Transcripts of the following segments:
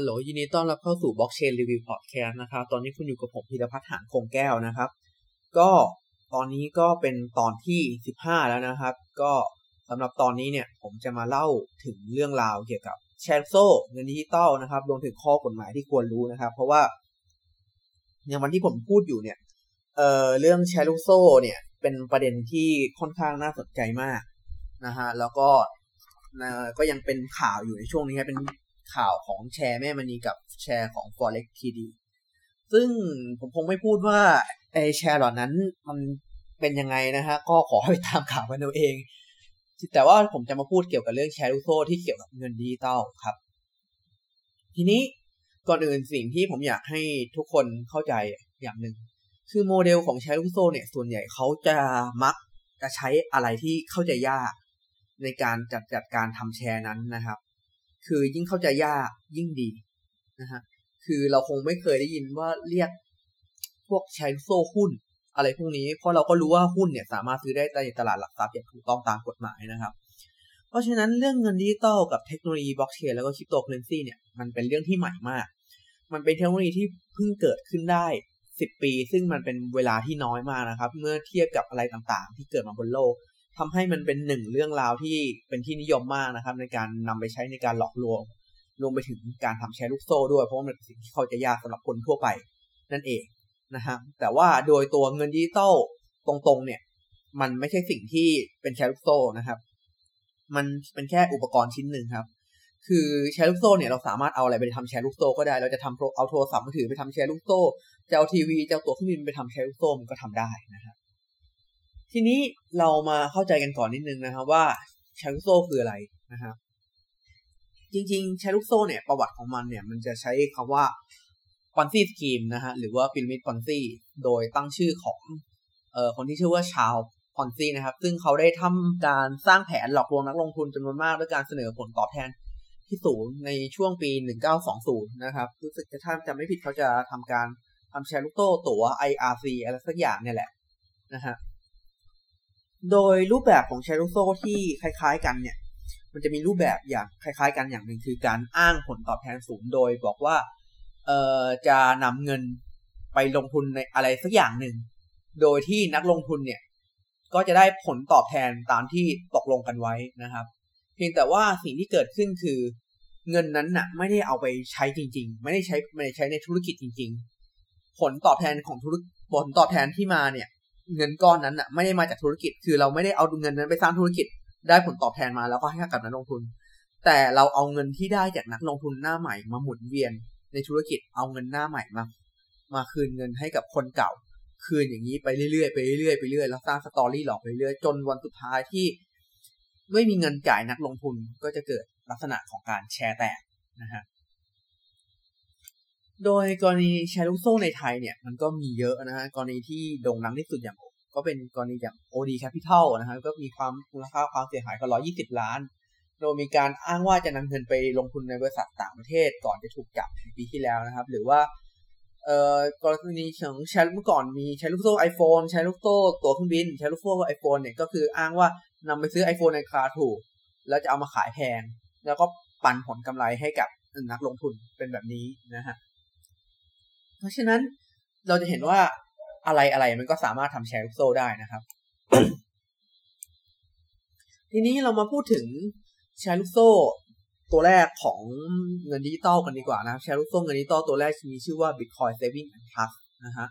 ฮัลโหลยินดีต้อนรับเข้าสู่ Blockchain Review Podcast นะครับตอนนี้คุณอยู่กับผมพีรพัฒน์หานคงแก้วนะครับก็ตอนนี้ก็เป็นตอนที่15แล้วนะครับก็สำหรับตอนนี้เนี่ยผมจะมาเล่าถึงเรื่องราวเกี่ยวกับแชร์โซ่เงินดิจิตอลนะครับรวมถึงข้อกฎหมายที่ควรรู้นะครับเพราะว่าอย่างวันที่ผมพูดอยู่เนี่ยเรื่องแชร์ลูกโซ่เนี่ยเป็นประเด็นที่ค่อนข้างน่าสนใจมากนะฮะแล้วก็ยังเป็นข่าวอยู่ในช่วงนี้ครับเป็นข่าวของแชร์แม่มณีกับแชร์ของ Forex TD ซึ่งผมคงไม่พูดว่าไอ้แชร์เหล่านั้นมันเป็นยังไงนะฮะก็ขอให้ตามข่าวกันเอาเองแต่ว่าผมจะมาพูดเกี่ยวกับเรื่องแชร์ลูกโซ่ที่เกี่ยวกับเงินดิจิตอลครับทีนี้ก่อนอื่นสิ่งที่ผมอยากให้ทุกคนเข้าใจอย่างหนึ่งคือโมเดลของแชร์ลูกโซ่เนี่ยส่วนใหญ่เขาจะมักจะใช้อะไรที่เข้าใจยากในการจัดการทำแชร์นั้นนะครับคือยิ่งเข้าใจยากยิ่งดีนะฮะคือเราคงไม่เคยได้ยินว่าเรียกพวกแชร์ลูกโซ่หุ้นอะไรพวกนี้เพราะเราก็รู้ว่าหุ้นเนี่ยสามารถซื้อได้ในตลาดหลักทรัพย์อย่างถูกต้องตามกฎหมายนะครับเพราะฉะนั้นเรื่องเงินดิจิตอลกับเทคโนโลยีบล็อกเชนแล้วก็คริปโตเคอเรนซีเนี่ยมันเป็นเรื่องที่ใหม่มากมันเป็นเทคโนโลยีที่เพิ่งเกิดขึ้นได้10ปีซึ่งมันเป็นเวลาที่น้อยมากนะครับเมื่อเทียบกับอะไรต่างๆที่เกิดมาบนโลกทำให้มันเป็นหนึ่งเรื่องราวที่เป็นที่นิยมมากนะครับในการนำไปใช้ในการหลอกลวงรวมไปถึงการทำแชร์ลูกโซ่ด้วยเพราะว่ามันเป็นสิ่งที่เข้าใจยากสำหรับคนทั่วไปนั่นเองนะฮะแต่ว่าโดยตัวเงินดิจิตอลตรงๆเนี่ยมันไม่ใช่สิ่งที่เป็นแชร์ลูกโซ่นะครับมันเป็นแค่อุปกรณ์ชิ้นหนึ่งครับคือแชร์ลูกโซ่เนี่ยเราสามารถเอาอะไรไปทำแชร์ลูกโซ่ก็ได้เราจะทำเอาโทรศัพท์มือถือไปทำแชร์ลูกโซ่จะเอาทีวีจะเอาตัวเครื่องบินไปทำแชร์ลูกโซ่มันก็ทำได้นะครับทีนี้เรามาเข้าใจกันก่อนนิดนึงนะครับว่าแชร์ลูกโซ่คืออะไรนะครับจริงๆแชร์ลูกโซ่เนี่ยประวัติของมันเนี่ยมันจะใช้คำว่า Ponzi Scheme นะฮะหรือว่า Pyramid Ponzi โดยตั้งชื่อของคนที่ชื่อว่าชาว Ponzi นะครับซึ่งเขาได้ทำการสร้างแผนหลอกลวงนักลงทุนจำนวนมากด้วยการเสนอผลตอบแทนที่สูงในช่วงปี1920นะครับรู้สึกจะถ้าจำไม่ผิดเขาจะทำแชร์ลูกโซ่ตัว IRC อะไรสักอย่างเนี่ยแหละนะฮะโดยรูปแบบของแชร์ลูกโซ่ที่คล้ายๆกันเนี่ยมันจะมีรูปแบบอย่างคล้ายๆกันอย่างหนึ่งคือการอ้างผลตอบแทนสูงโดยบอกว่าจะนำเงินไปลงทุนในอะไรสักอย่างหนึ่งโดยที่นักลงทุนเนี่ยก็จะได้ผลตอบแทนตามที่ตกลงกันไว้นะครับเพียงแต่ว่าสิ่งที่เกิดขึ้นคือเงินนั้นน่ะไม่ได้เอาไปใช้จริงๆไม่ได้ใช้ในธุรกิจจริงๆผลตอบแทนที่มาเนี่ยเงินก้อนนั้นน่ะไม่ได้มาจากธุรกิจคือเราไม่ได้เอาเงินนั้นไปสร้างธุรกิจได้ผลตอบแทนมาแล้วก็ให้กับนักลงทุนแต่เราเอาเงินที่ได้จากนักลงทุนหน้าใหม่มาหมุนเวียนในธุรกิจเอาเงินหน้าใหม่มาคืนเงินให้กับคนเก่าคืนอย่างนี้ไปเรื่อยๆแล้วสร้างสตอรี่หลอกไปเรื่อยจนวันสุดท้ายที่ไม่มีเงินจ่ายนักลงทุนก็จะเกิดลักษณะของการแชร์แตกนะฮะโดยกรณีแชร์ลูกโซ่ในไทยเนี่ยมันก็มีเยอะนะฮะกรณีที่โด่งดังที่สุดอย่างก็เป็นกรณีอย่าง OD Capital นะฮะก็มีมูลค่าความเสียหายกว่า120ล้านโดยมีการอ้างว่าจะนำเงินไปลงทุนในบริษัทต่างประเทศก่อนจะถูกจับในปีที่แล้วนะครับหรือว่ากรณีของแชร์เมื่อก่อนมีแชร์ลูกโซ่ iPhone แชร์ลูกโซ่ตัวเครื่องบินแชร์ลูกโซ่ iPhone เนี่ยก็คืออ้างว่านำไปซื้อ iPhone ในราคาถูกแล้วจะเอามาขายแพงแล้วก็ปั่นผลกำไรให้กับนักลงทุนเป็นแบบนี้นะฮะเพราะฉะนั้นเราจะเห็นว่าอะไรมันก็สามารถทำแชร์ลูกโซ่ได้นะครับ ทีนี้เรามาพูดถึงแชร์ลูกโซ่ตัวแรกของเงินดิจิตอลกันดีกว่านะครับแชร์ลูกโซ่เงินดิจิตอลตัวแรกมีชื่อว่า Bitcoin Saving Trust นะฮะ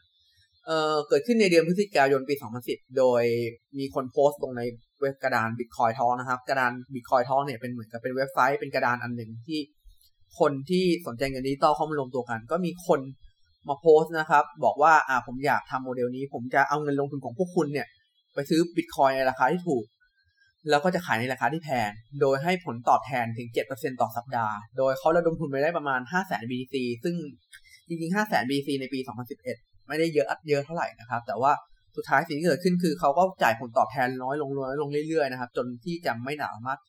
เกิดขึ้นในเดือนพฤศจิกายนปี2010โดยมีคนโพสต์ตรงในเว็บกระดาน Bitcoin Talk นะครับกระดาน Bitcoin Talk เนี่ยเป็นเหมือนกับเป็นเว็บไซต์เป็นกระดานอันหนึ่งที่คนที่สนใจเงินดิจิตอลเข้ามารวมตัวกันก็มีคนมาโพสต์นะครับบอกว่าผมอยากทำโมเดลนี้ผมจะเอาเงินลงทุนของพวกคุณเนี่ยไปซื้อ Bitcoin ในราคาที่ถูกแล้วก็จะขายในราคาที่แพงโดยให้ผลตอบแทนถึง 7% ต่อสัปดาห์โดยเขาระดมทุนไปได้ประมาณ 500,000 BTC ซึ่งจริงๆ 500,000 BTC ในปี2011ไม่ได้เยอะเท่าไหร่นะครับแต่ว่าสุดท้ายสิ่งที่เกิดขึ้นคือเขาก็จ่ายผลตอบแทนน้อยลงเรื่อยๆนะครับจนที่จะไม่สามารถ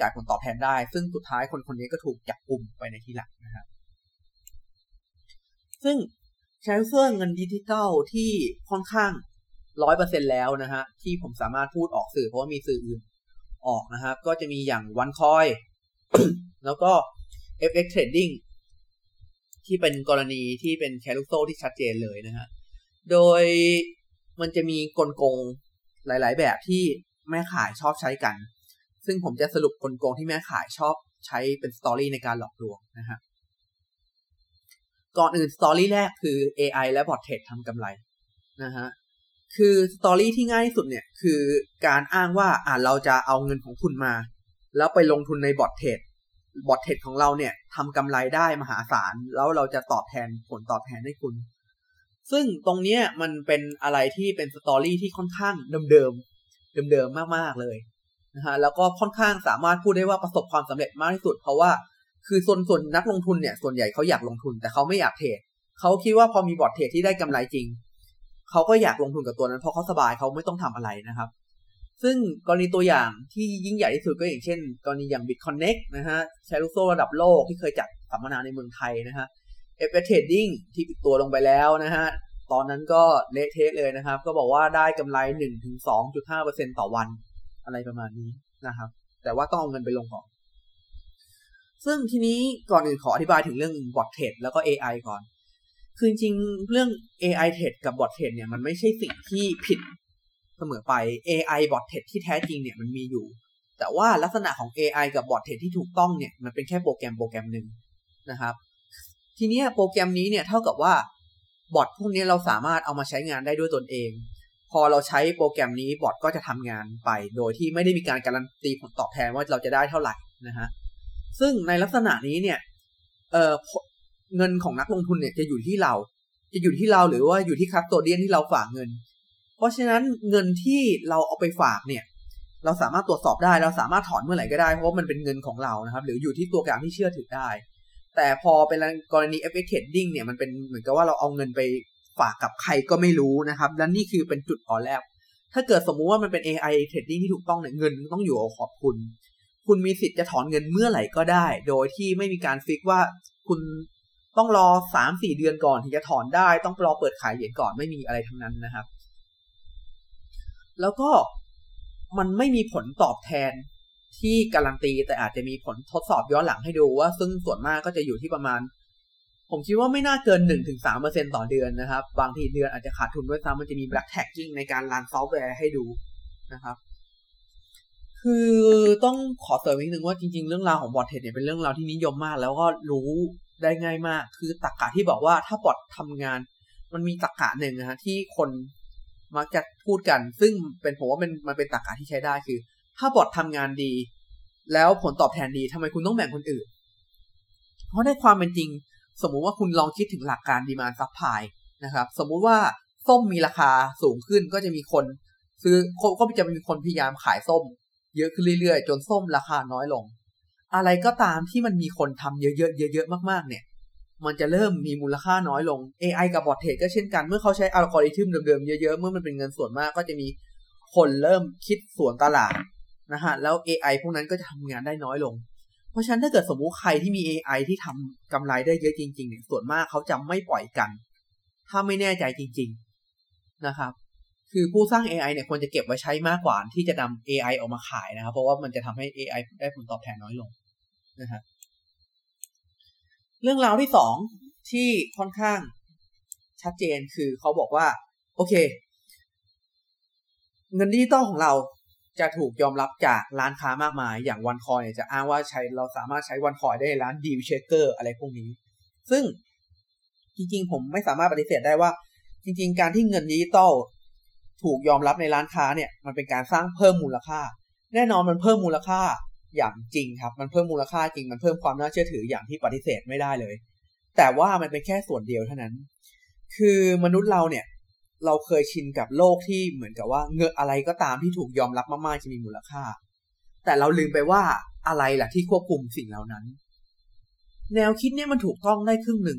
จ่ายผลตอบแทนได้ซึ่งสุดท้ายคนๆนี้ก็ถูกจับกุมไปในทีหลังนะครับซึ่งแชร์ลูกโซ่เงินดิจิตอลที่ค่อนข้าง 100% แล้วนะฮะที่ผมสามารถพูดออกสื่อเพราะว่ามีสื่ออื่นออกนะครับก็จะมีอย่าง OneCoin แล้วก็ FX Trading ที่เป็นกรณีที่เป็นแชร์ลูกโซ่ที่ชัดเจนเลยนะฮะโดยมันจะมีกลโกงหลายๆแบบที่แม่ขายชอบใช้กันซึ่งผมจะสรุปกลโกงที่แม่ขายชอบใช้เป็นสตอรี่ในการหลอกลวงนะฮะก่อนอื่นสตอรี่แรกคือ AI และบอทเทรดทำกำไรนะฮะคือสตอรี่ที่ง่ายที่สุดเนี่ยคือการอ้างว่าเราจะเอาเงินของคุณมาแล้วไปลงทุนในบอทเทรดของเราเนี่ยทำกำไรได้มหาศาลแล้วเราจะตอบแทนผลตอบแทนให้คุณซึ่งตรงนี้มันเป็นอะไรที่เป็นสตอรี่ที่ค่อนข้างเดิมมากๆเลยนะฮะแล้วก็ค่อนข้างสามารถพูดได้ว่าประสบความสำเร็จมากที่สุดเพราะว่าคือส่วนนักลงทุนเนี่ยส่วนใหญ่เขาอยากลงทุนแต่เขาไม่อยากเทรดเขาคิดว่าพอมีบอทเทรดที่ได้กำไรจริงเขาก็อยากลงทุนกับตัวนั้นเพราะเขาสบายเขาไม่ต้องทำอะไรนะครับซึ่งกรณีตัวอย่างที่ยิ่งใหญ่ที่สุดก็อย่างเช่นกรณีอย่าง Bitconnect นะฮะแชร์ลูกโซ่ระดับโลกที่เคยจัดสัมมนาในเมืองไทยนะฮะ FX Trading ที่ปิดตัวลงไปแล้วนะฮะตอนนั้นก็เละเทะเลยนะครับก็บอกว่าได้กำไร 1-2.5% ต่อวันอะไรประมาณนี้นะครับแต่ว่าต้องเอาเงินไปลงก่อนซึ่งทีนี้ก่อนอื่นขออธิบายถึงเรื่องบอทเทรดแล้วก็ AI ก่อนคือจริงเรื่อง AI เทรดกับบอทเทรดเนี่ยมันไม่ใช่สิ่งที่ผิดเสมอไป AI บอทเทรดที่แท้จริงเนี่ยมันมีอยู่แต่ว่าลักษณะของ AI กับบอทเทรดที่ถูกต้องเนี่ยมันเป็นแค่โปรแกรมนึงนะครับทีนี้โปรแกรมนี้เนี่ยเท่ากับว่าบอทพวกนี้เราสามารถเอามาใช้งานได้ด้วยตนเองพอเราใช้โปรแกรมนี้บอทก็จะทำงานไปโดยที่ไม่ได้มีการการันตีผลตอบแทนว่าเราจะได้เท่าไหร่นะฮะซึ่งในลักษณะนี้เนี่ยเงินของนักลงทุนเนี่ยจะอยู่ที่เราหรือว่าอยู่ที่คัสโตเดียนที่เราฝากเงินเพราะฉะนั้นเงินที่เราเอาไปฝากเนี่ยเราสามารถตรวจสอบได้เราสามารถถอนเมื่อไหร่ก็ได้เพราะว่ามันเป็นเงินของเรานะครับหรืออยู่ที่ตัวกลางที่เชื่อถือได้แต่พอเป็นกรณี FX Trading เนี่ยมันเป็นเหมือนกับว่าเราเอาเงินไปฝากกับใครก็ไม่รู้นะครับและนี่คือเป็นจุดอ่อนแรกถ้าเกิดสมมุติว่ามันเป็น AI Trading ที่ถูกต้องเนี่ยเงินต้องอยู่กับขอบคุณมีสิทธิ์จะถอนเงินเมื่อไหร่ก็ได้โดยที่ไม่มีการฟิกว่าคุณต้องรอ 3-4 เดือนก่อนถึงจะถอนได้ต้องรอเปิดขายเหรียญก่อนไม่มีอะไรทั้งนั้นนะครับแล้วก็มันไม่มีผลตอบแทนที่การันตีแต่อาจจะมีผลทดสอบย้อนหลังให้ดูว่าซึ่งส่วนมากก็จะอยู่ที่ประมาณผมคิดว่าไม่น่าเกิน 1-3% ต่อเดือนนะครับบางทีเดือนอาจจะขาดทุนด้วยซ้ำมันจะมี black tagging ในการรันซอฟต์แวร์ให้ดูนะครับคือต้องขอเสริมอีกนึงว่าจริงๆเรื่องราวของบอทเทรดเนี่ยเป็นเรื่องราวที่นิยมมากแล้วก็รู้ได้ง่ายมากคือตรรกะที่บอกว่าถ้าบอททำงานมันมีตรรกะหนึ่งนะฮะที่คนมักจะพูดกันซึ่งเป็นผมว่ามันเป็นตรรกะที่ใช้ได้คือถ้าบอททำงานดีแล้วผลตอบแทนดีทำไมคุณต้องแบ่งคนอื่นเพราะในความเป็นจริงสมมุติว่าคุณลองคิดถึงหลักการ demand supply นะครับสมมุติว่าส้มมีราคาสูงขึ้นก็จะมีคนซื้อก็จะมีคนพยายามขายส้มเยอะขึ้นเรื่อยๆจนส้มราคาน้อยลงอะไรก็ตามที่มันมีคนทำเยอะๆเยอะๆมากๆเนี่ยมันจะเริ่มมีมูลค่าน้อยลง AI กับบอทเทรดก็เช่นกันเมื่อเขาใช้อัลกอริทึมเดิมๆเยอะๆเมื่อมันเป็นเงินส่วนมากก็จะมีคนเริ่มคิดส่วนตลาดนะฮะแล้ว AI พวกนั้นก็จะทำงานได้น้อยลงเพราะฉะนั้นถ้าเกิดสมมุติใครที่มี AI ที่ทำกำไรได้เยอะจริงๆเนี่ยส่วนมากเขาจะไม่ปล่อยกันถ้าไม่แน่ใจจริงๆนะครับคือผู้สร้าง AI เนี่ยควรจะเก็บไว้ใช้มากกว่าที่จะนำ AI ออกมาขายนะครับเพราะว่ามันจะทำให้ AI ได้ผลตอบแทนน้อยลงนะฮะเรื่องราวที่สองที่ค่อนข้างชัดเจนคือเขาบอกว่าโอเคเงินดิจิตอลของเราจะถูกยอมรับจากร้านค้ามากมายอย่าง OneCoin จะอ้างว่าใช้เราสามารถใช้ OneCoin ได้ในร้าน Deal Checker อะไรพวกนี้ซึ่งจริงๆผมไม่สามารถปฏิเสธได้ว่าจริงๆการที่เงินดิจิตอลถูกยอมรับในร้านค้าเนี่ยมันเป็นการสร้างเพิ่มมูลค่าแน่นอนมันเพิ่มมูลค่าอย่างจริงครับมันเพิ่มมูลค่าจริงมันเพิ่มความน่าเชื่อถืออย่างที่ปฏิเสธไม่ได้เลยแต่ว่ามันเป็นแค่ส่วนเดียวเท่านั้นคือมนุษย์เราเนี่ยเราเคยชินกับโลกที่เหมือนกับว่าเงินอะไรก็ตามที่ถูกยอมรับมากๆจะมีมูลค่าแต่เราลืมไปว่าอะไรล่ะที่ควบคุมสิ่งเหล่านั้นแนวคิดเนี่ยมันถูกต้องได้ครึ่งนึง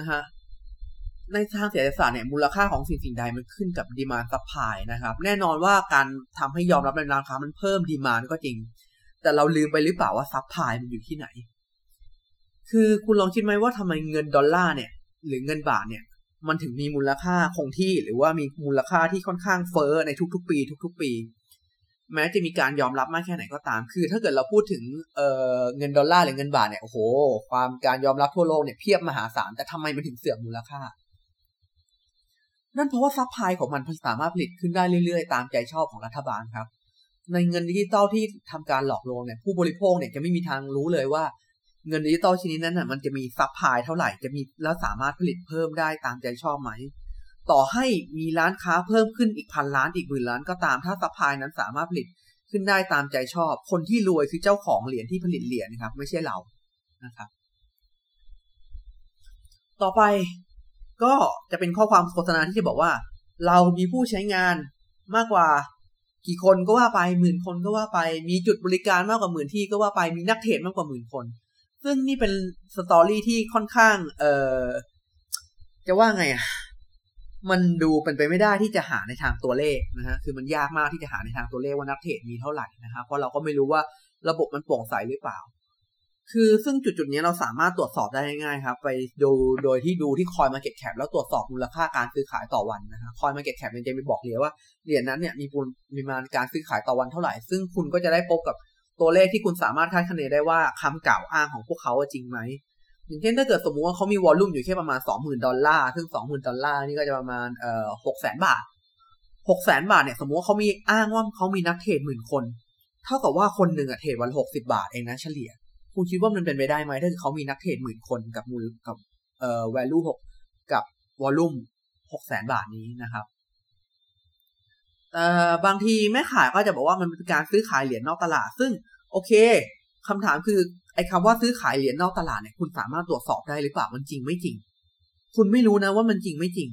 นะฮะในทางเศรษฐศาสตร์เนี่ยมูลค่าของสิ่งใดมันขึ้นกับ demand supply นะครับแน่นอนว่าการทำให้ยอมรับในราคามันเพิ่ม demand ก็จริงแต่เราลืมไปหรือเปล่าว่า supply มันอยู่ที่ไหนคือคุณลองคิดไหมว่าทำไมเงินดอลลาร์เนี่ยหรือเงินบาทเนี่ยมันถึงมีมูลค่าคงที่หรือว่ามีมูลค่าที่ค่อนข้างเฟ้อในทุกๆปี แม้จะมีการยอมรับมากแค่ไหนก็ตามคือถ้าเกิดเราพูดถึงเงินดอลลาร์หรือเงินบาทเนี่ยโอ้โหความการยอมรับทั่วโลกเนี่ยเพียบมหาศาลแต่ทำไมมันถึงเสื่อมมูลค่านั่นเพราะว่าซัพพลายของมันสามารถผลิตขึ้นได้เรื่อยๆตามใจชอบของรัฐบาลครับในเงินดิจิตอลที่ทำการหลอกลวงเนี่ยผู้บริโภคเนี่ยจะไม่มีทางรู้เลยว่าเงินดิจิตอลชนิดนั้นน่ะมันจะมีซัพพลายเท่าไหร่จะมีแล้วสามารถผลิตเพิ่มได้ตามใจชอบไหมต่อให้มีร้านค้าเพิ่มขึ้นอีกพันล้านอีกหมื่นล้านก็ตามถ้าซัพพลายนั้นสามารถผลิตขึ้นได้ตามใจชอบคนที่รวยคือเจ้าของเหรียญที่ผลิตเหรียญนะครับไม่ใช่เรานะครับต่อไปก็จะเป็นข้อความโฆษณาที่จะบอกว่าเรามีผู้ใช้งานมากกว่ากี่คนก็ว่าไปหมื่นคนก็ว่าไปมีจุดบริการมากกว่าหมื่นที่ก็ว่าไปมีนักเทรดมากกว่าหมื่นคนซึ่งนี่เป็นสตอรี่ที่ค่อนข้างจะว่าไงอ่ะมันดูเป็นไปไม่ได้ที่จะหาในทางตัวเลขนะฮะคือมันยากมากที่จะหาในทางตัวเลขว่านักเทรดมีเท่าไหร่นะครับเพราะเราก็ไม่รู้ว่าระบบมันโปร่งใสหรือเปล่าคือซึ่งจุดๆนี้เราสามารถตรวจสอบได้ง่ายๆครับไปดูโดยที่ดูที่ Coin Market Cap แล้วตรวจสอบมูลค่าการซื้อขายต่อวันนะฮะ Coin Market Cap เนี่ยจะมีบอกเลยว่าเหรียญนั้นเนี่ยมีปริมาณการซื้อขายต่อวันเท่าไหร่ซึ่งคุณก็จะได้พบกับตัวเลขที่คุณสามารถคาดคะเนได้ว่าคำกล่าวอ้างของพวกเขาจริงไหมอย่างเช่นถ้าเกิดสมมุติว่าเขามีวอลลุ่มอยู่แค่ประมาณ 20,000 ดอลลาร์ซึ่ง 20,000 ดอลลาร์นี่ก็จะประมาณ600,000 บาท 600,000 บาทเนี่ยสมมุติว่าเขามีอ้างว่าเขามีนักเทรด 10,000 คนเท่ากับว่าคนนึงอ่ะเทรดวัน60บาทเองนะเฉลี่ยคุณคิดว่ามันเป็นไปได้ไหมถ้าเกิดเขามีนักเทรด 10,000 คนกับมูลกับvalue 6กับวอลลุ่ม 600,000 บาทนี้นะครับบางทีแม่ขายก็จะบอกว่ามันเป็นการซื้อขายเหรียญนอกตลาดซึ่งโอเคคำถามคือไอ้คำว่าซื้อขายเหรียญนอกตลาดเนี่ยคุณสามารถตรวจสอบได้หรือเปล่ามันจริงไม่จริงคุณไม่รู้นะว่ามันจริงไม่จริง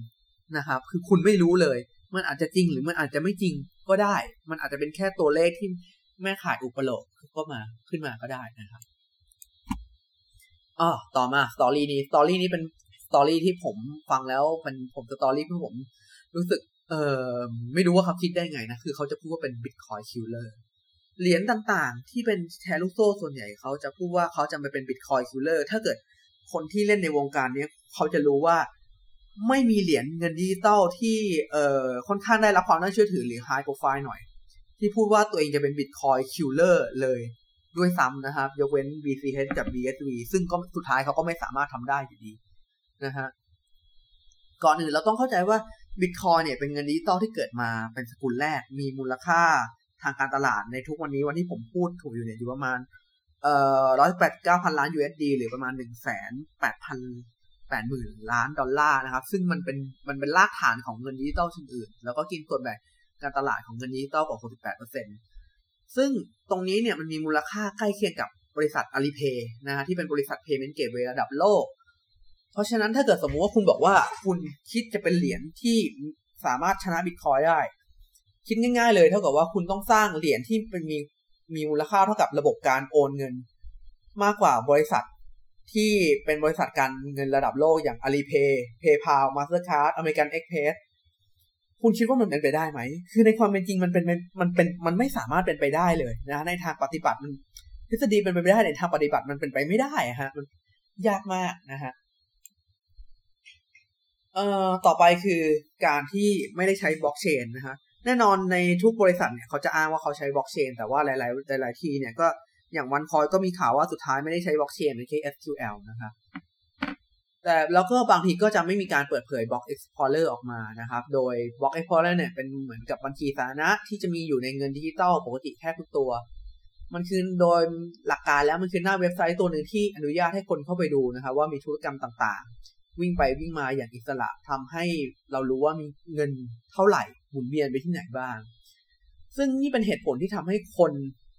นะครับคือคุณไม่รู้เลยมันอาจจะจริงหรือมันอาจจะไม่จริงก็ได้มันอาจจะเป็นแค่ตัวเลขที่แม่ขายอุปโลกก็มาขึ้นมาก็ได้นะครับอ๋อต่อมาสตอรี่นี้เป็นสตอรี่ที่ผมฟังแล้วมันผมสตอรี่ที่ผมรู้สึกไม่รู้ว่าเขาคิดได้ไงนะคือเขาจะพูดว่าเป็น Bitcoin Killerเหรียญต่างๆที่เป็นแชร์ลูกโซ่ส่วนใหญ่เขาจะพูดว่าเขาจะไปเป็น Bitcoin Killer ถ้าเกิดคนที่เล่นในวงการนี้เขาจะรู้ว่าไม่มีเหรียญเงินดิจิตอลที่ค่อนข้างได้รับความน่าเชื่อถือหรือ High Profile หน่อยที่พูดว่าตัวเองจะเป็น Bitcoin Killer เลยด้วยซ้ำนะครับยกเว้น BCH กับ BSV ซึ่งก็สุดท้ายเขาก็ไม่สามารถทำได้อยู่ดีนะฮะก่อนอื่นเราต้องเข้าใจว่า Bitcoin เนี่ยเป็นเงินดิจิตอลที่เกิดมาเป็นสกุลแรกมีมูลค่าทางการตลาดในทุกวันนี้วันที่ผมพูดถูกอยู่เนี่ยอยู่ประมาณ189,000 ล้าน USD หรือประมาณ 180,000 ล้านดอลลาร์นะครับซึ่งมันเป็นรากฐานของเงินดิจิตอลชนิดอื่นแล้วก็กินส่วนแบ่งการตลาดของเงินดิจิตอลกว่า 68% ซึ่งตรงนี้เนี่ยมันมีมูลค่าใกล้เคียงกับบริษัท Alipay นะฮะที่เป็นบริษัท Payment Gateway ระดับโลกเพราะฉะนั้นถ้าเกิดสมมุติว่าคุณบอกว่าคุณคิดจะเป็นเหรียญที่สามารถชนะ Bitcoin ได้คิดง่ายๆเลยเท่ากับว่าคุณต้องสร้างเหรียญที่เป็นมีมูลค่าเท่ากับระบบการโอนเงินมากกว่าบริษัทที่เป็นบริษัทการเงินระดับโลกอย่าง Alipay, PayPal, Mastercard, American Express คุณคิดว่ามันเป็นไปได้ไหมคือในความเป็นจริงมันไม่สามารถเป็นไปได้เลยนะในทางปฏิบัติมันทฤษฎีเป็นไปได้ในทางปฏิบัติมันเป็นไปไม่ได้ฮะมันยากมากนะฮะต่อไปคือการที่ไม่ได้ใช้บล็อกเชนนะฮะแน่นอนในทุกบริษัทเนี่ยเขาจะอ้างว่าเขาใช้บล็อกเชนแต่ว่าหลายทีเนี่ยก็อย่างวันคอยก็มีข่าวว่าสุดท้ายไม่ได้ใช้บล็อกเชนเป็น SQL นะครับแต่แล้วก็บางทีก็จะไม่มีการเปิดเผยบล็อก Explorer ออกมานะครับโดยบล็อก Explorer เนี่ยเป็นเหมือนกับบัญชีสาธารณะที่จะมีอยู่ในเงินดิจิตอลปกติแทบทุกตัวมันคือโดยหลักการแล้วมันคือหน้าเว็บไซต์ตัวนึงที่อนุญาตให้คนเข้าไปดูนะครับว่ามีธุรกรรมต่างๆวิ่งไปวิ่งมาอย่างอิสระทำให้เรารู้ว่ามีเงินเท่าไหร่หมุนเวียนไปที่ไหนบ้างซึ่งนี่เป็นเหตุผลที่ทำให้คน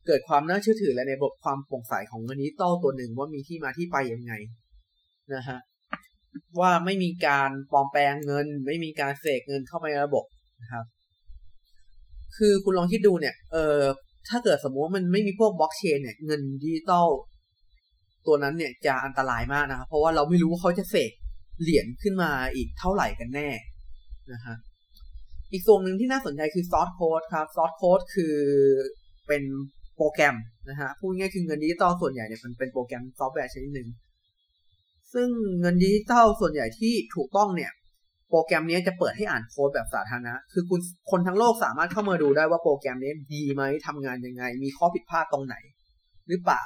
เกิดความน่าเชื่อถือและในระบบความโปร่งใสของเงินดิจิตอลตัวหนึ่งว่ามีที่มาที่ไปยังไงนะฮะว่าไม่มีการปลอมแปลงเงินไม่มีการเสกเงินเข้าไปในระบบนะครับคือคุณลองคิดดูเนี่ยถ้าเกิดสมมติว่ามันไม่มีพวกบล็อกเชนเนี่ยเงินดิจิตอลตัวนั้นเนี่ยจะอันตรายมากนะครับเพราะว่าเราไม่รู้ว่าเขาจะเสกเหรียญขึ้นมาอีกเท่าไหร่กันแน่นะฮะอีกส่วนหนึ่งที่น่าสนใจคือซอร์สโค้ดครับซอร์สโค้ดคือเป็นโปรแกรมนะฮะพูดง่ายคือเงินดิจิตอลส่วนใหญ่เนี่ยมันเป็นโปรแกรมซอฟต์แวร์ชนิดหนึ่งซึ่งเงินดิจิตอลส่วนใหญ่ที่ถูกต้องเนี่ยป รแกรมนี้จะเปิดให้อ่านโค้ดแบบสาธารณะคือคนทั้งโลกสามารถเข้ามาดูได้ว่าโปรแกรมนี้ดีไหมทำงานยังไงมีข้อผิดพลาดตรงไหนหรือเปล่า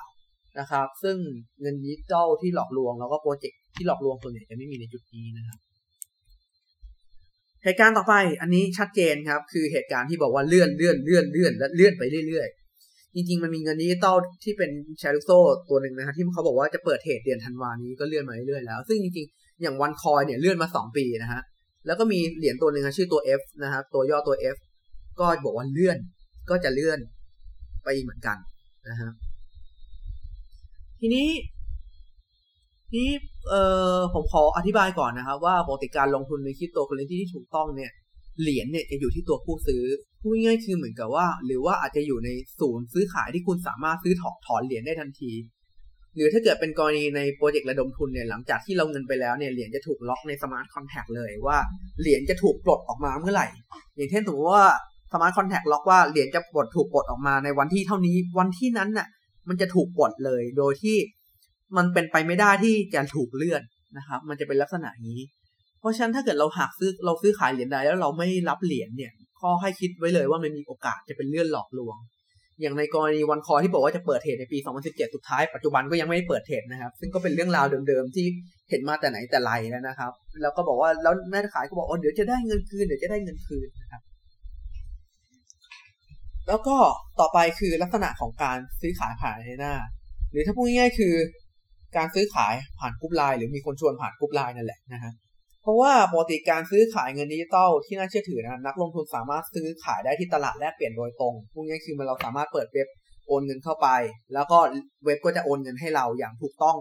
นะครับซึ่งเงินดิจิทัลที่หลอกลวงแล้วก็โปรเจกต์ที่หลอกลวงส่วนใหญ่จะไม่มีในจุดนี้นะครับเหตุการณ์ต่อไปอันนี้ชัดเจนครับคือเหตุการณ์ที่บอกว่าเลื่อนและเลื่อนไปเรื่อยๆจริงๆมันมีเงินดิจิทัลที่เป็นแชร์ลูกโซ่ตัวหนึ่งนะครับที่เขาบอกว่าจะเปิดเทรดเดือนธันวานี้ก็เลื่อนมาเรื่อยๆแล้วซึ่งจริงๆอย่าง OneCoin เนี่ยเลื่อนมา2ปีนะฮะแล้วก็มีเหรียญตัวหนึ่งชื่อตัว F นะครับตัวย่อตัว F ก็บอกว่าเลื่อนก็จะเลื่อนไปอีกเหมือนกันนะฮะทีนี้ผมขออธิบายก่อนนะครับว่าปกติการลงทุนในคริปโตเคอเรนซีที่ถูกต้องเนี่ยเหรียญเนี่ยจะอยู่ที่ตัวผู้ซื้อพูดง่ายๆคือเหมือนกับว่าหรือว่าอาจจะอยู่ในศูนย์ซื้อขายที่คุณสามารถซื้อถอนเหรียญได้ทันทีหรือถ้าเกิดเป็นกรณีในโปรเจกต์ระดมทุนเนี่ยหลังจากที่เราเงินไปแล้วเนี่ยเหรียญจะถูกล็อกในสมาร์ทคอนแทคเลยว่าเหรียญจะถูกปลดออกมาเมื่อไหร่อย่างเช่นสมมติว่าสมาร์ทคอนแทคล็อกว่าเหรียญจะถูกปลดออกมาในวันที่เท่านี้วันที่นั้นน่ะมันจะถูกปลดเลยโดยที่มันเป็นไปไม่ได้ที่จะถูกเลื่อนนะครับมันจะเป็นลักษณะนี้เพราะฉะนั้นถ้าเกิดเราซื้อขายเหรียญใดแล้วเราไม่รับเหรียญเนี่ยข้อให้คิดไว้เลยว่ามันมีโอกาสจะเป็นเลื่อนหลอกลวงอย่างในกรณีวันคอที่บอกว่าจะเปิดเทรดในปี2017สุดท้ายปัจจุบันก็ยังไม่ได้เปิดเทรดนะครับซึ่งก็เป็นเรื่องราวเดิมๆที่เห็นมาแต่ไหนแต่ไรแล้วนะครับแล้วก็บอกว่าแล้วแม่ขายก็บอกเดี๋ยวจะได้เงินคืนนะครับแล้วก็ต่อไปคือลักษณะของการซื้อขายผ่านในหน้าหรือถ้าพูดง่ายๆคือการซื้อขายผ่านกรุ๊ปไลน์หรือมีคนชวนผ่านกรุ๊ปไลน์นั่นแหละนะฮะเพราะว่าปกติการซื้อขายเงินดิจิตอลที่น่าเชื่อถือนะนักลงทุนสามารถซื้อขายได้ที่ตลาดแลกเปลี่ยนโดยตรงพวกนี้คือเราสามารถเปิดเว็บโอนเงินเข้าไปแล้วก็เว็บก็จะโอนเงินให้เราอย่างถูกต้อง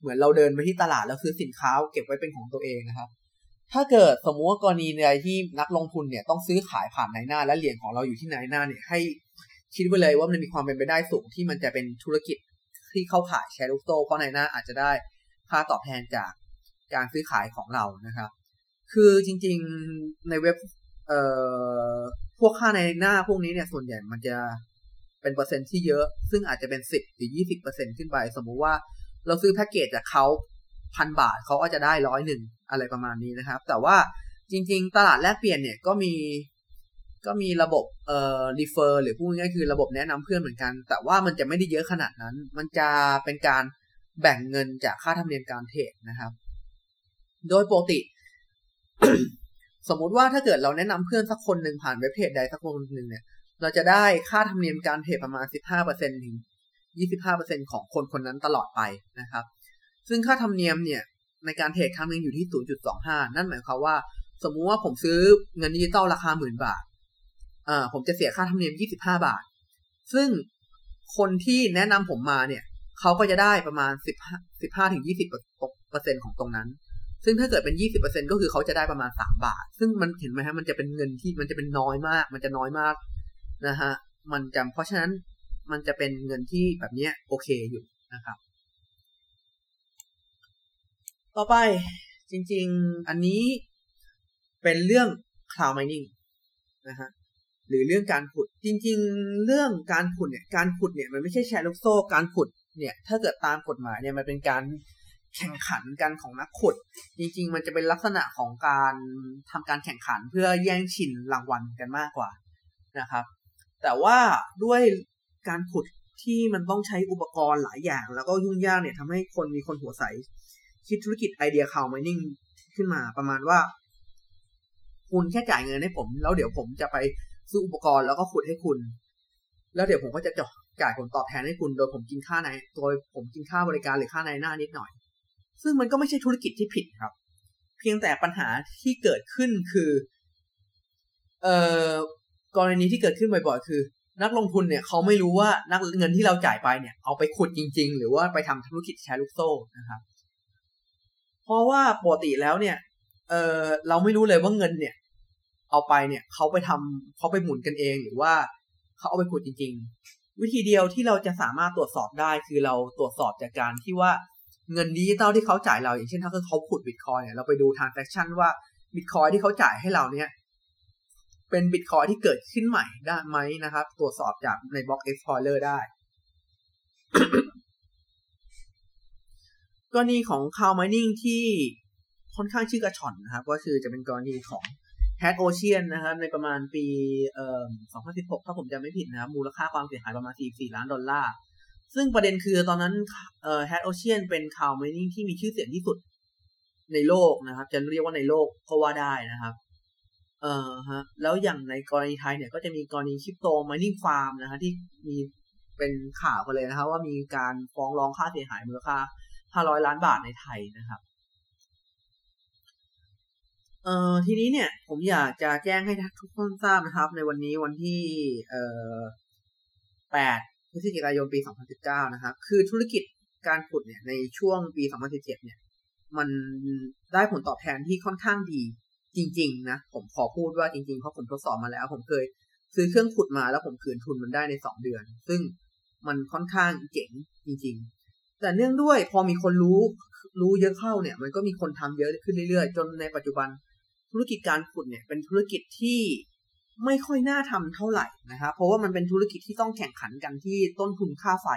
เหมือนเราเดินไปที่ตลาดแล้วซื้อสินค้าเก็บไว้เป็นของตัวเองนะครับถ้าเกิดสมมติว่ากรณีใดที่นักลงทุนเนี่ยต้องซื้อขายผ่านนายหน้าและเหรียญของเราอยู่ที่นายหน้าเนี่ยให้คิดไว้เลยว่ามันมีความเป็นไปได้สูงที่มันจะเป็นธุรกิจที่เข้าขายแชร์ลูกโซ่เพราะนายหน้าอาจจะได้ค่าตอบแทนจากการซื้อขายของเรานะครับคือจริงๆในเว็บพวกค่านายหน้าพวกนี้เนี่ยส่วนใหญ่มันจะเป็นเปอร์เซ็นต์ที่เยอะซึ่งอาจจะเป็น10หรือ 20% ขึ้นไปสมมุติว่าเราซื้อแพ็คเกจจากเขา1,000 บาทเขาก็จะได้101อะไรประมาณนี้นะครับแต่ว่าจริงๆตลาดแลกเปลี่ยนเนี่ยก็มีระบบรีเฟอร์หรือพูดง่ายๆคือระบบแนะนำเพื่อนเหมือนกันแต่ว่ามันจะไม่ได้เยอะขนาดนั้นมันจะเป็นการแบ่งเงินจากค่าธรรมเนียมการเทรดนะครับโดยปกติ สมมุติว่าถ้าเกิดเราแนะนำเพื่อนสักคนนึงผ่านเว็บเพจใดสักคนนึงเนี่ยเราจะได้ค่าธรรมเนียมการเทรดประมาณ 15% ถึง 25% ของคนนั้นตลอดไปนะครับซึ่งค่าธรรมเนียมเนี่ยในการเทรดครั้งนึงอยู่ที่ 0.25 นั่นหมายความว่าสมมุติว่าผมซื้อเงินดิจิตอลราคา 10,000 บาทผมจะเสียค่าธรรมเนียม25บาทซึ่งคนที่แนะนำผมมาเนี่ยเขาก็จะได้ประมาณ 15-20% ของตรงนั้นซึ่งถ้าเกิดเป็น 20% ก็คือเขาจะได้ประมาณ3บาทซึ่งมันเห็นไหมฮะมันจะเป็นเงินที่มันจะเป็นน้อยมากมันจะน้อยมากนะฮะมันจำเพราะฉะนั้นมันจะเป็นเงินที่แบบนี้โอเคอยู่นะครับต่อไปจริงๆอันนี้เป็นเรื่อง Cloud Mining นะฮะหรือเรื่องการขุดจริงๆเรื่องการขุดเนี่ยมันไม่ใช่แชร์ลูกโซ่การขุดเนี่ยถ้าเกิดตามกฎหมายเนี่ยมันเป็นการแข่งขันกันของนักขุดจริงๆมันจะเป็นลักษณะของการทำการแข่งขันเพื่อแย่งชิงรางวัลกันมากกว่านะครับแต่ว่าด้วยการขุดที่มันต้องใช้อุปกรณ์หลายอย่างแล้วก็ยุ่งยากเนี่ยทำให้คนมีคนหัวใสคิดธุรกิจไอเดีย Cloud Mining ขึ้นมาประมาณว่าคุณแค่จ่ายเงินให้ผมแล้วเดี๋ยวผมจะไปซื้ออุปกรณ์แล้วก็ขุดให้คุณแล้วเดี๋ยวผมก็จะจ่ายผลตอบแทนให้คุณโดยผมกินค่าในโดยผมกินค่าบริการหรือค่าในหน้านิดหน่อยซึ่งมันก็ไม่ใช่ธุรกิจที่ผิดครับเพียงแต่ปัญหาที่เกิดขึ้นคือกรณีที่เกิดขึ้นบ่อยๆคือนักลงทุนเนี่ยเขาไม่รู้ว่าเงินที่เราจ่ายไปเนี่ยเอาไปขุดจริงๆหรือว่าไปทำธุรกิจแชร์ลูกโซ่นะครับเพราะว่าปกติแล้วเนี่ยเราไม่รู้เลยว่าเงินเนี่ยเอาไปเนี่ยเขาไปหมุนกันเองหรือว่าเขาเอาไปขุดจริงๆวิธีเดียวที่เราจะสามารถตรวจสอบได้คือเราตรวจสอบจากการที่ว่าเงินดิจิตอลที่เขาจ่ายเราอย่างเช่นถ้าเขาขุด Bitcoin เนี่ยเราไปดู transaction ว่า Bitcoin ที่เขาจ่ายให้เราเนี่ยเป็น Bitcoin ที่เกิดขึ้นใหม่ได้ไหมนะครับตรวจสอบจากใน Block Explorer ได้ กรณีของ Cloud Mining ที่ ค่อนข้างชื่อกระชอนนะครับก็คือจะเป็นกรณีของแฮชโอเชียนนะครับในประมาณปี2016ถ้าผมจำไม่ผิดนะครับมูลค่าความเสียหายประมาณ$44 ล้านซึ่งประเด็นคือตอนนั้นแฮชโอเชียนเป็นคาวไมนิ่งที่มีชื่อเสียงที่สุดในโลกนะครับจะเรียกว่าในโลกก็ว่าได้นะครับฮะแล้วอย่างในกรณีไทยเนี่ยก็จะมีกรณีคริปโตไมนิ่งฟาร์มนะฮะที่มีเป็นข่าวกันเลยนะครับว่ามีการฟ้องร้องค่าเสียหายมูลค่า$500 ล้านในไทยนะครับทีนี้เนี่ยผมอยากจะแจ้งให้ทุกท่านทราบนะครับในวันนี้วันที่8 พฤศจิกายน ปี 2019นะครับคือธุรกิจการขุดเนี่ยในช่วงปี 2017เนี่ยมันได้ผลตอบแทนที่ค่อนข้างดีจริงๆนะผมขอพูดว่าจริงๆเพราะผมทดสอบมาแล้วผมเคยซื้อเครื่องขุดมาแล้วผมคืนทุนมันได้ใน2เดือนซึ่งมันค่อนข้างเจ๋งจริงๆแต่เนื่องด้วยพอมีคนรู้เยอะเข้าเนี่ยมันก็มีคนทำเยอะขึ้นเรื่อยๆจนในปัจจุบันธุรกิจการขุดเนี่ยเป็นธุรกิจที่ไม่ค่อยน่าทำเท่าไหร่นะครับเพราะว่ามันเป็นธุรกิจที่ต้องแข่งขันกันที่ต้นทุนค่าไฟ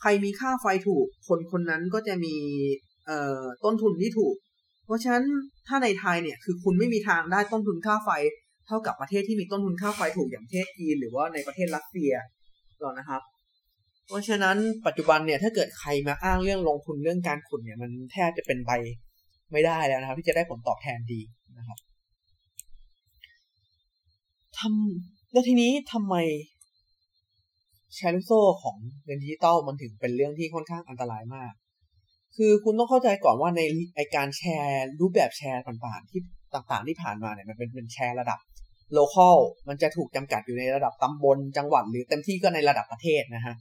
ใครมีค่าไฟถูกคนคนนั้นก็จะมีต้นทุนที่ถูกเพราะฉะนั้นถ้าในไทยเนี่ยคือคุณไม่มีทางได้ต้นทุนค่าไฟเท่ากับประเทศที่มีต้นทุนค่าไฟถูกอย่างประเทศจีนหรือว่าในประเทศรัสเซียหรอกนะครับเพราะฉะนั้นปัจจุบันเนี่ยถ้าเกิดใครมาอ้างเรื่องลงทุนเรื่องการขุดเนี่ยมันแทบจะเป็นไปไม่ได้แล้วนะครับที่จะได้ผลตอบแทนดีนะครับแล้วทีนี้ทำไมแชร์ลูกโซ่ของเงินดิจิตอลมันถึงเป็นเรื่องที่ค่อนข้างอันตรายมากคือคุณต้องเข้าใจก่อนว่าในการแชร์รูปแบบแชร์ต่างๆที่ผ่านมาเนี่ยมันเป็นแชร์ระดับโลคอลมันจะถูกจำกัดอยู่ในระดับตำบลจังหวัดหรือเต็มที่ก็ในระดับประเทศนะฮะ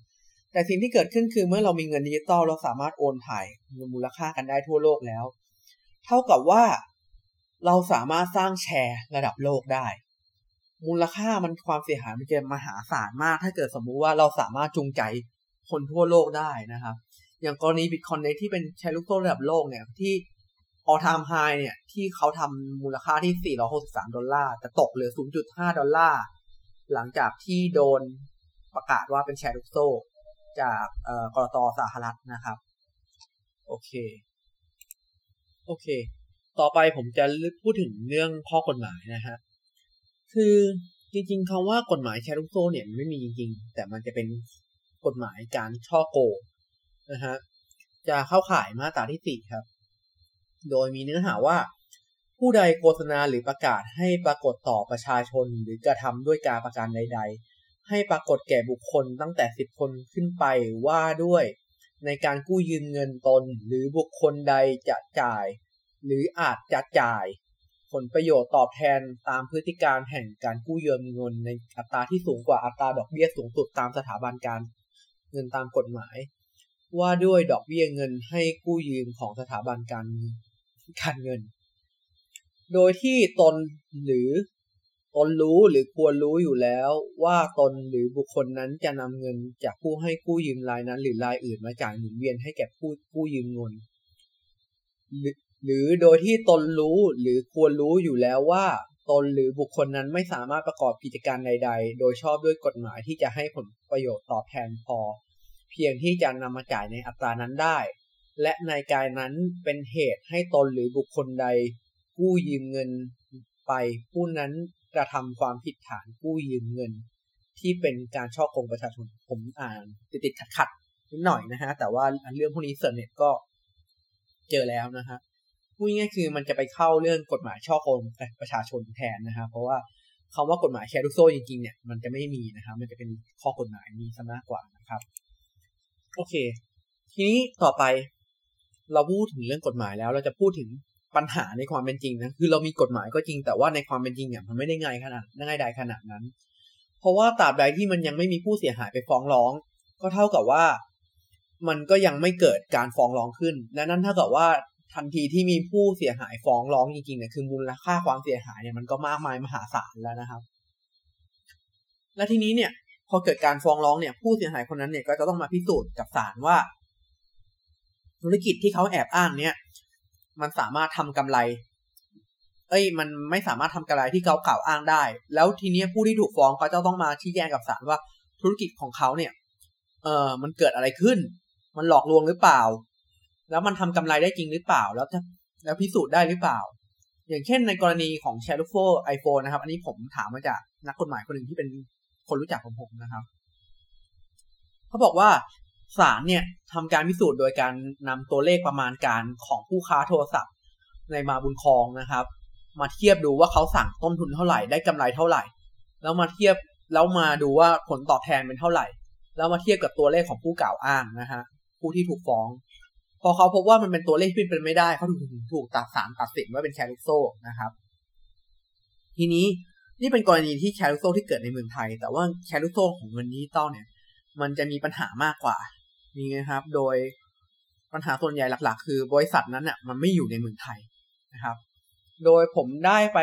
แต่สิ่งที่เกิดขึ้นคือเมื่อเรามีเงินดิจิตอลเราสามารถโอนถ่ายมูลค่ากันได้ทั่วโลกแล้วเท่ากับว่าเราสามารถสร้างแชร์ระดับโลกได้มูลค่ามันความเสียหายมันจะมหาศาลมากถ้าเกิดสมมุติว่าเราสามารถจูงใจคนทั่วโลกได้นะครับอย่างกรณี Bitconnect ที่เป็นแชร์ลูกโซ่ระดับโลกเนี่ยที่ All Time High เนี่ยที่เขาทำมูลค่าที่$463แต่ตกเหลือ$0.5หลังจากที่โดนประกาศว่าเป็นแชร์ลูกโซ่จากกลต.สหรัฐนะครับโอเคต่อไปผมจะพูดถึงเรื่องข้อกฎหมายนะฮะคือจริงๆคำว่ากฎหมายแชร์ลูกโซ่เนี่ยมันไม่มีจริงๆแต่มันจะเป็นกฎหมายการฉ้อโกงนะฮะจะเข้าข่ายมาตราที่4ครับโดยมีเนื้อหาว่าผู้ใดโฆษณาหรือประกาศให้ปรากฏต่อประชาชนหรือกระทำด้วยการประการใดๆให้ปรากฏแก่บุคคลตั้งแต่10คนขึ้นไปว่าด้วยในการกู้ยืมเงินตนหรือบุคคลใดจะจ่ายหรืออาจจะจ่ายผลประโยชน์ตอบแทนตามพฤติการแห่งการกู้ยืมเงินในอัตราที่สูงกว่าอัตราดอกเบี้ยสูงสุดตามสถาบันการเงินตามกฎหมายว่าด้วยดอกเบี้ยเงินให้กู้ยืมของสถาบันการเงินโดยที่ตนหรือตนรู้หรือควรรู้อยู่แล้วว่าตนหรือบุคคลนั้นจะนำเงินจากผู้ให้กู้ยืมรายนั้นหรือรายอื่นมาจ่ายหมุนเวียนให้แก่ผู้กู้ยืมเงินหรือโดยที่ตนรู้หรือควรรู้อยู่แล้วว่าตนหรือบุคคลนั้นไม่สามารถประกอบกิจการใดๆโดยชอบด้วยกฎหมายที่จะให้ผลประโยชน์ตอบแทนพอเพียงที่จะนำมาจ่ายในอัตรานั้นได้และในการนั้นเป็นเหตุให้ตนหรือบุคคลใดกู้ยืมเงินไปผู้นั้นกระทำความผิดฐานกู้ยืมเงินที่เป็นการฉ้อโกงประชาชนผมอ่านติดๆขัดๆนิดหน่อยนะฮะแต่ว่าเรื่องพวกนี้เสิร์ชเน็ตก็เจอแล้วนะฮะพูดง่ายๆคือมันจะไปเข้าเรื่องกฎหมายฉ้อโกงประชาชนแทนนะฮะเพราะว่าคำว่ากฎหมายแชร์ลูกโซ่จริงๆเนี่ยมันจะไม่มีนะครับมันจะเป็นข้อกฎหมายมีซะมากกว่านะครับโอเคทีนี้ต่อไปเราพูดถึงเรื่องกฎหมายแล้วเราจะพูดถึงปัญหาในความเป็นจริงนะคือเรามีกฎหมายก็จริงแต่ว่าในความเป็นจริงเนี่ยมันไม่ได้ง่ายดายขนาดนั้นเพราะว่าตราบใดที่มันยังไม่มีผู้เสียหายไปฟ้องร้องก็เท่ากับว่ามันก็ยังไม่เกิดการฟ้องร้องขึ้นและนั่นเท่ากับว่าทันทีที่มีผู้เสียหายฟ้องร้องจริงๆเนี่ยคือมูลค่าความเสียหายเนี่ยมันก็มากมายมหาศาลแล้วนะครับและทีนี้เนี่ยพอเกิดการฟ้องร้องเนี่ยผู้เสียหายคนนั้นเนี่ยก็จะต้องมาพิสูจน์กับศาลว่าธุรกิจที่เขาแอบอ้างเนี่ยมันสามารถทำกำไรมันไม่สามารถทำกำไรที่เขากล่าวอ้างได้แล้วทีนี้ผู้ที่ถูกฟ้องเขาจะต้องมาชี้แจงกับศาลว่าธุรกิจของเขาเนี่ยมันเกิดอะไรขึ้นมันหลอกลวงหรือเปล่าแล้วมันทำกำไรได้จริงหรือเปล่าแล้ว แล้วพิสูจน์ได้หรือเปล่าอย่างเช่นในกรณีของแชร์ลูกโซ่ iPhone นะครับอันนี้ผมถามมาจากนักกฎหมายคนหนึ่งที่เป็นคนรู้จักของผมนะครับเขาบอกว่าศาลเนี่ยทำการพิสูจน์โดยการนำตัวเลขประมาณการของผู้ค้าโทรศัพท์ในมาบุญครองนะครับมาเทียบดูว่าเขาสั่งต้นทุนเท่าไหร่ได้กำไรเท่าไหร่แล้วมาเทียบแล้วมาดูว่าผลตอบแทนเป็นเท่าไหร่แล้วมาเทียบกับตัวเลขของผู้กล่าวอ้างนะฮะผู้ที่ถูกฟ้องพอเขาพบว่ามันเป็นตัวเลขที่เป็นไม่ได้เขาถูกตัดศาลตัดสินว่าเป็นแชร์ลูกโซ่นะครับทีนี้นี่เป็นกรณีที่แชร์ลูกโซ่ที่เกิดในเมืองไทยแต่ว่าแชร์ลูกโซ่ของเงินดิจิตอลเนี่ยมันจะมีปัญหามากกว่านี่นะครับโดยปัญหาส่วนใหญ่หลักๆคือบริษัทนั้นน่ะมันไม่อยู่ในเมืองไทยนะครับโดยผมได้ไป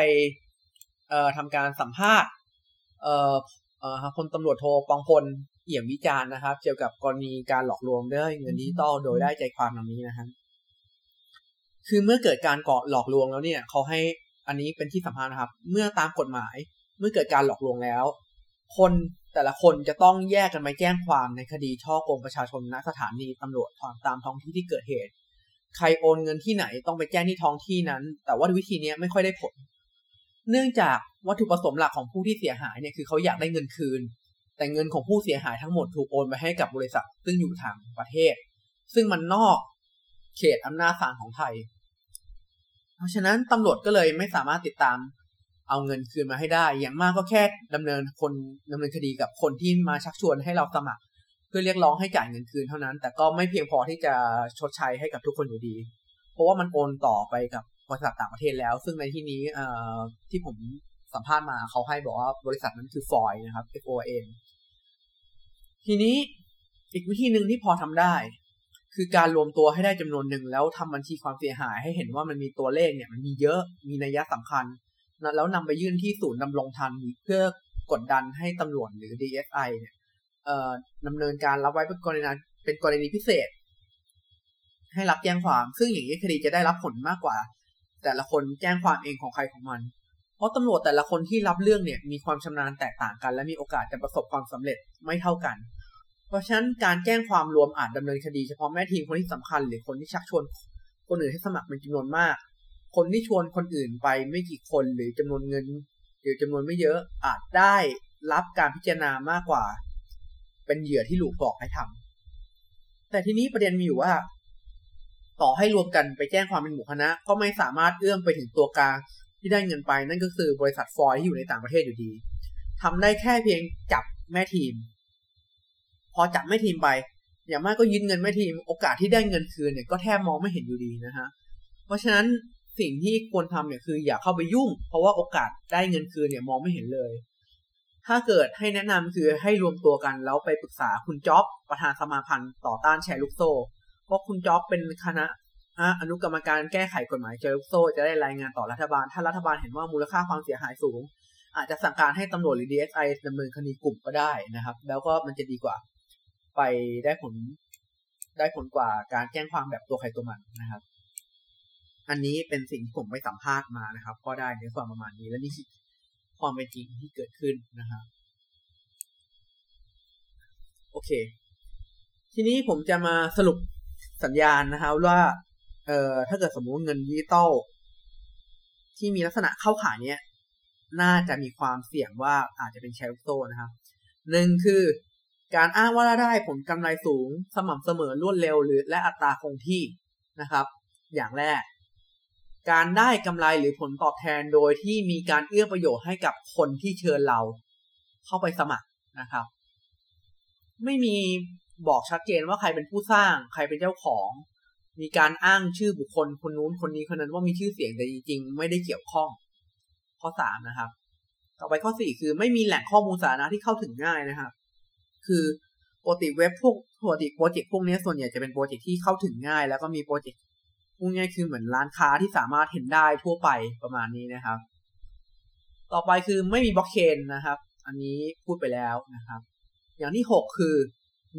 ทำการสัมภาษณ์พลตำรวจโทปองพลเอี่ยมวิจารณ์นะครับเกี่ยวกับกรณีการหลอกลวงด้วยเงินดิจิตอลโดยได้ใจความดังนี้นะครับคือเมื่อเกิดการก่อหลอกลวงแล้วเนี่ยเขาให้อันนี้เป็นที่สำคัญนะครับเมื่อตามกฎหมายเมื่อเกิดการหลอกลวงแล้วคนแต่ละคนจะต้องแยกกันไปแจ้งความในคดีช่อโกงประชาชนณสถานีตำรวจตามท้องที่ที่เกิดเหตุใครโอนเงินที่ไหนต้องไปแจ้งที่ท้องที่นั้นแต่ว่าวิธีนี้ไม่ค่อยได้ผลเนื่องจากวัตถุประสงค์หลักของผู้ที่เสียหายเนี่ยคือเขาอยากได้เงินคืนแต่เงินของผู้เสียหายทั้งหมดถูกโอนไปให้กับบริษัทซึ่งอยู่ทางประเทศซึ่งมันนอกเขตอำนาจศาลของไทยเพราะฉะนั้นตำรวจก็เลยไม่สามารถติดตามเอาเงินคืนมาให้ได้อย่างมากก็แค่ดำเนินคดีกับคนที่มาชักชวนให้เราสมัครเพื่อเรียกร้องให้จ่ายเงินคืนเท่านั้นแต่ก็ไม่เพียงพอที่จะชดใช้ให้กับทุกคนอยู่ดีเพราะว่ามันโอนต่อไปกับบริษัทต่างประเทศแล้วซึ่งในที่นี้ที่ผมสัมภาษณ์มาเขาให้บอกว่าบริษัทนั้นคือ FOIN นะครับ FOIN ทีนี้อีกวิธีนึงที่พอทำได้คือการรวมตัวให้ได้จำนวนหนึ่งแล้วทำบัญชีความเสียหายให้เห็นว่ามันมีตัวเลขเนี่ยมันมีเยอะมีนัยสำคัญแล้วนำไปยื่นที่ศูนย์ดำรงธรรมเพื่อกดดันให้ตำรวจหรือ DSI เนี่ยดำเนินการรับไว้เป็นกรณีพิเศษให้รับแจ้งความซึ่งอย่างนี้คดีจะได้รับผลมากกว่าแต่ละคนแจ้งความเองของใครของมันเพราะตำรวจแต่ละคนที่รับเรื่องเนี่ยมีความชำนาญแตกต่างกันและมีโอกาสจะประสบความสำเร็จไม่เท่ากันเพราะฉะนั้นการแจ้งความรวมอาจดำเนินคดีเฉพาะแม่ทีมคนที่สำคัญหรือคนที่ชักชวนคนอื่นให้สมัครเป็นจำนวนมากคนที่ชวนคนอื่นไปไม่กี่คนหรือจำนวนเงินหรือจำนวนไม่เยอะอาจได้รับการพิจารณามากกว่าเป็นเหยื่อที่หลอกให้ทำแต่ทีนี้ประเด็นมีอยู่ว่าต่อให้รวมกันไปแจ้งความเป็นหมู่คณะก็ไม่สามารถเอื้อมไปถึงตัวกลางที่ได้เงินไปนั่นก็คือบริษัทฟอยที่อยู่ในต่างประเทศอยู่ดีทำได้แค่เพียงจับแม่ทีมพอจับแม่ทีมไปอย่างมากก็ยึดเงินแม่ทีมโอกาสที่ได้เงินคืนเนี่ยก็แทบมองไม่เห็นอยู่ดีนะฮะเพราะฉะนั้นสิ่งที่ควรทำเนี่ยคืออย่าเข้าไปยุ่งเพราะว่าโอกาสได้เงินคืนเนี่ยมองไม่เห็นเลยถ้าเกิดให้แนะนำคือให้รวมตัวกันแล้วไปปรึกษาคุณจ๊อบประธานสมาพันธ์ต่อต้านแชร์ลูกโซ่เพราะคุณจ๊อบเป็นคณะอนุกรรมการแก้ไขกฎหมายแชร์ลูกโซ่จะได้รายงานต่อรัฐบาลถ้ารัฐบาลเห็นว่ามูลค่าความเสียหายสูงอาจจะสั่งการให้ตำรวจหรือ DSI ดำเนินคดีกลุ่มก็ได้นะครับแล้วก็มันจะดีกว่าไปได้ผลกว่าการแจ้งความแบบตัวใครตัวมันนะครับอันนี้เป็นสิ่งที่ผมไปสัมภาษณ์มานะครับก็ได้ในความประมาณนี้และนี่คือความเป็นจริงที่เกิดขึ้นนะครับโอเคทีนี้ผมจะมาสรุปสัญญาณนะครับว่าถ้าเกิดสมมุติเงินดิจิตอลที่มีลักษณะเข้าข่ายเนี้ยน่าจะมีความเสี่ยงว่าอาจจะเป็นแชร์ลูกโซ่นะครับหนึ่งคือการอ้างว่าได้ผลกำไรสูงสม่ำเสมอรวดเร็วหรือและอัตราคงที่นะครับอย่างแรกการได้กำไรหรือผลตอบแทนโดยที่มีการเอื้อประโยชน์ให้กับคนที่เชิญเราเข้าไปสมัครนะครับไม่มีบอกชัดเจนว่าใครเป็นผู้สร้างใครเป็นเจ้าของมีการอ้างชื่อบุคคลคนนู้นคนนี้คนนั้นว่ามีชื่อเสียงแต่จริงๆไม่ได้เกี่ยวข้องข้อ3นะครับต่อไปข้อ4คือไม่มีแหล่งข้อมูลสาธารณะที่เข้าถึงง่ายนะครับคือปกติเว็บพวกปกติโปรเจกต์พวกนี้ส่วนใหญ่จะเป็นโปรเจกต์ที่เข้าถึงง่ายแล้วก็มีโปรเจกต์พวกนี้คือเหมือนร้านค้าที่สามารถเห็นได้ทั่วไปประมาณนี้นะครับต่อไปคือไม่มีบล็อกเชนนะครับอันนี้พูดไปแล้วนะครับอย่างที่6คือ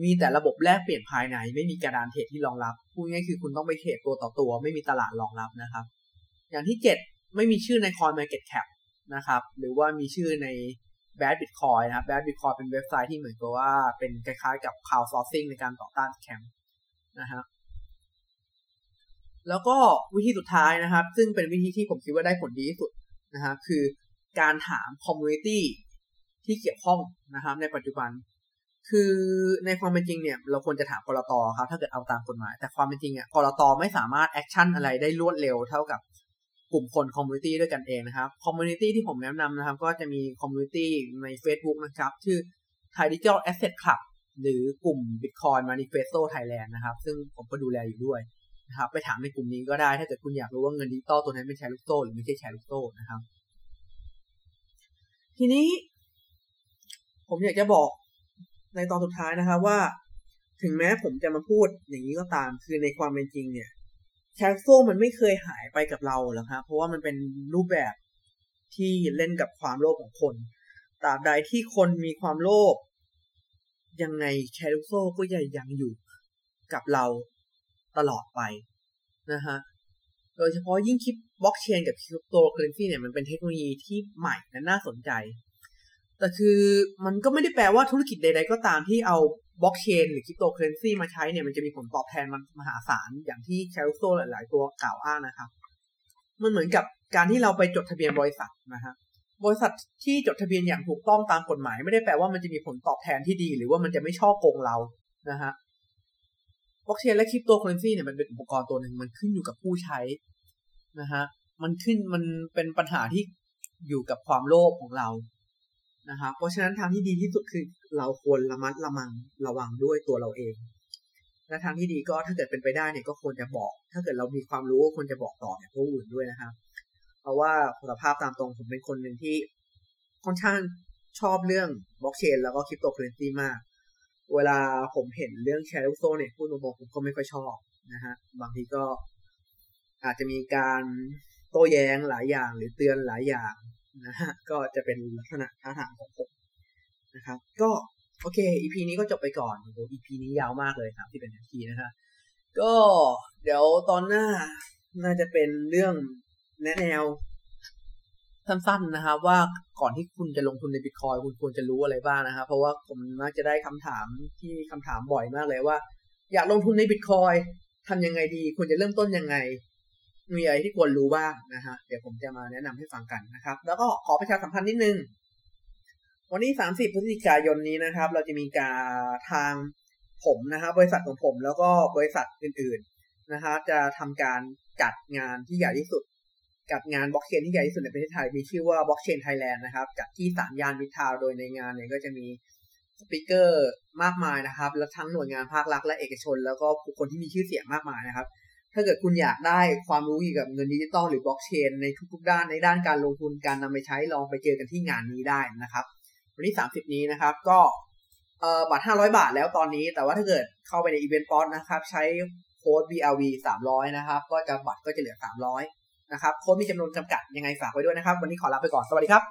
มีแต่ระบบแลกเปลี่ยนภายในไม่มีกระดานเทรดที่รองรับพูดง่ายคือคุณต้องไปเทรดตัวต่อตัวไม่มีตลาดรองรับนะครับอย่างที่7ไม่มีชื่อใน Coin Market Cap นะครับหรือว่ามีชื่อใน BadBitcoin นะครับ BadBitcoin เป็นเว็บไซต์ที่เหมือนกับว่าเป็นคล้ายๆกับ crowdsourcing ในการต่อต้านแคมป์นะฮะ แล้วก็วิธีสุดท้ายนะครับซึ่งเป็นวิธีที่ผมคิดว่าได้ผลดีที่สุดนะครับคือการถามคอมมูนิตี้ที่เกี่ยวข้องนะครับในปัจจุบันคือในความเป็นจริงเนี่ยเราควรจะถามกลต.ครับถ้าเกิดเอาตามกฎหมายแต่ความเป็นจริงอ่ะกลต.ไม่สามารถแอคชั่นอะไรได้รวดเร็วเท่ากับกลุ่มคนคอมมูนิตี้ด้วยกันเองนะครับคอมมูนิตี้ที่ผมแนะนำนะครับก็จะมีคอมมูนิตี้ใน Facebook นะครับชื่อ Thai Digital Asset Club หรือกลุ่ม Bitcoin Manifesto Thailand นะครับซึ่งผมก็ดูแลอยู่ด้วยนะครับไปถามในกลุ่มนี้ก็ได้ถ้าเกิดคุณอยากรู้ว่าเงินดิจิตอลตัวนั้นเป็นแชร์ลูกโซ่หรือไม่ใช่แชร์ลูกโซ่นะครับทีนี้ผมอยากจะบอกในตอนสุดท้ายนะครับว่าถึงแม้ผมจะมาพูดอย่างนี้ก็ตามคือในความเป็นจริงเนี่ยแชร์ลูกโซ่มันไม่เคยหายไปกับเราหรอกครับเพราะว่ามันเป็นรูปแบบที่เล่นกับความโลภของคนตราบใดที่คนมีความโลภยังไงแชร์ลูกโซ่ก็ยังอยู่กับเราตลอดไปนะฮะโดยเฉพาะยิ่งคลิปบล็อกเชนกับคริปโตเคอเรนซีเนี่ยมันเป็นเทคโนโลยีที่ใหม่และน่าสนใจแต่คือมันก็ไม่ได้แปลว่าธุรกิจใดๆก็ตามที่เอาบล็อกเชนหรือคริปโตเคอเรนซีมาใช้เนี่ยมันจะมีผลตอบแทนมันมหาศาลอย่างที่แชร์ลูกโซ่หลายๆตัวกล่าวอ้างนะครับมันเหมือนกับการที่เราไปจดทะเบียนบริษัทนะฮะบริษัทที่จดทะเบียนอย่างถูกต้องตามกฎหมายไม่ได้แปลว่ามันจะมีผลตอบแทนที่ดีหรือว่ามันจะไม่ฉ้อโกงเรานะฮะบล็อกเชนและคริปโตเคอเรนซีเนี่ยมันเป็นอุปกรณ์ตัวหนึ่งมันขึ้นอยู่กับผู้ใช้นะฮะมันเป็นปัญหาที่อยู่กับความโลภของเรานะครับเพราะฉะนั้นทางที่ดีที่สุดคือเราควรระมัดระวังด้วยตัวเราเองและทางที่ดีก็ถ้าเกิดเป็นไปได้เนี่ยก็ควรจะบอกถ้าเกิดเรามีความรู้ก็ควรจะบอกต่อเนี่ยผู้อื่นด้วยนะครับเพราะว่าสภาพตามตรงผมเป็นคนหนึ่งที่ค่อนข้างชอบเรื่องบล็อกเชนแล้วก็คริปโตเคอเรนซีมากเวลาผมเห็นเรื่องแชร์ลูกโซ่เนี่ยพูดตรงๆผมก็ไม่ค่อยชอบนะฮะบางทีก็อาจจะมีการโต้แย้งหลายอย่างหรือเตือนหลายอย่างนะฮะก็จะเป็นลักษณะท่าทางของผมนะครับก็โอเค EP นี้ก็จบไปก่อนโอ้โห EP นี้ยาวมากเลยครับที่เป็นนาทีนะฮะก็เดี๋ยวตอนหน้าน่าจะเป็นเรื่องแนวสั้นๆนะครับว่าก่อนที่คุณจะลงทุนใน Bitcoin คุณควรจะรู้อะไรบ้างนะครับเพราะว่าผมน่าจะได้คำถามบ่อยมากเลยว่าอยากลงทุนใน Bitcoin ทำยังไงดีควรจะเริ่มต้นยังไงมีอะไรที่ควรรู้บ้างนะฮะเดี๋ยวผมจะมาแนะนำให้ฟังกันนะครับแล้วก็ขอประชาสัมพันธ์นิดนึงวันนี้30พฤศจิกายนนี้นะครับเราจะมีการทางผมนะครับบริษัทของผมแล้วก็บริษัทอื่นๆนะฮะจะทำการจัดงานที่ใหญ่ที่สุดกับงานบล็อกเชนที่ใหญ่ที่สุดในประเทศไทยมีชื่อว่า Blockchain Thailand นะครับจัดที่3ย่านมิตรทาวน์โดยในงานเนี่ยก็จะมีสปีกเกอร์มากมายนะครับและทั้งหน่วยงานภาครัฐและเอกชนแล้วก็บุคคลที่มีชื่อเสียงมากมายนะครับถ้าเกิดคุณอยากได้ความรู้เกี่ยวกับเงินดิจิตอลหรือบล็อกเชนในทุกๆด้านในด้านการลงทุนการนำไปใช้ลองไปเจอกันที่งานนี้ได้นะครับวันที่30นี้นะครับก็บัตร500 บาทแล้วตอนนี้แต่ว่าถ้าเกิดเข้าไปใน Event Spot นะครับใช้โค้ด BRV 300นะครับก็จะบัตรก็จะเหลือ300นะครับโค้ดมีจำนวนจำกัดยังไงฝากไว้ด้วยนะครับวันนี้ขอลาไปก่อนสวัสดีครับ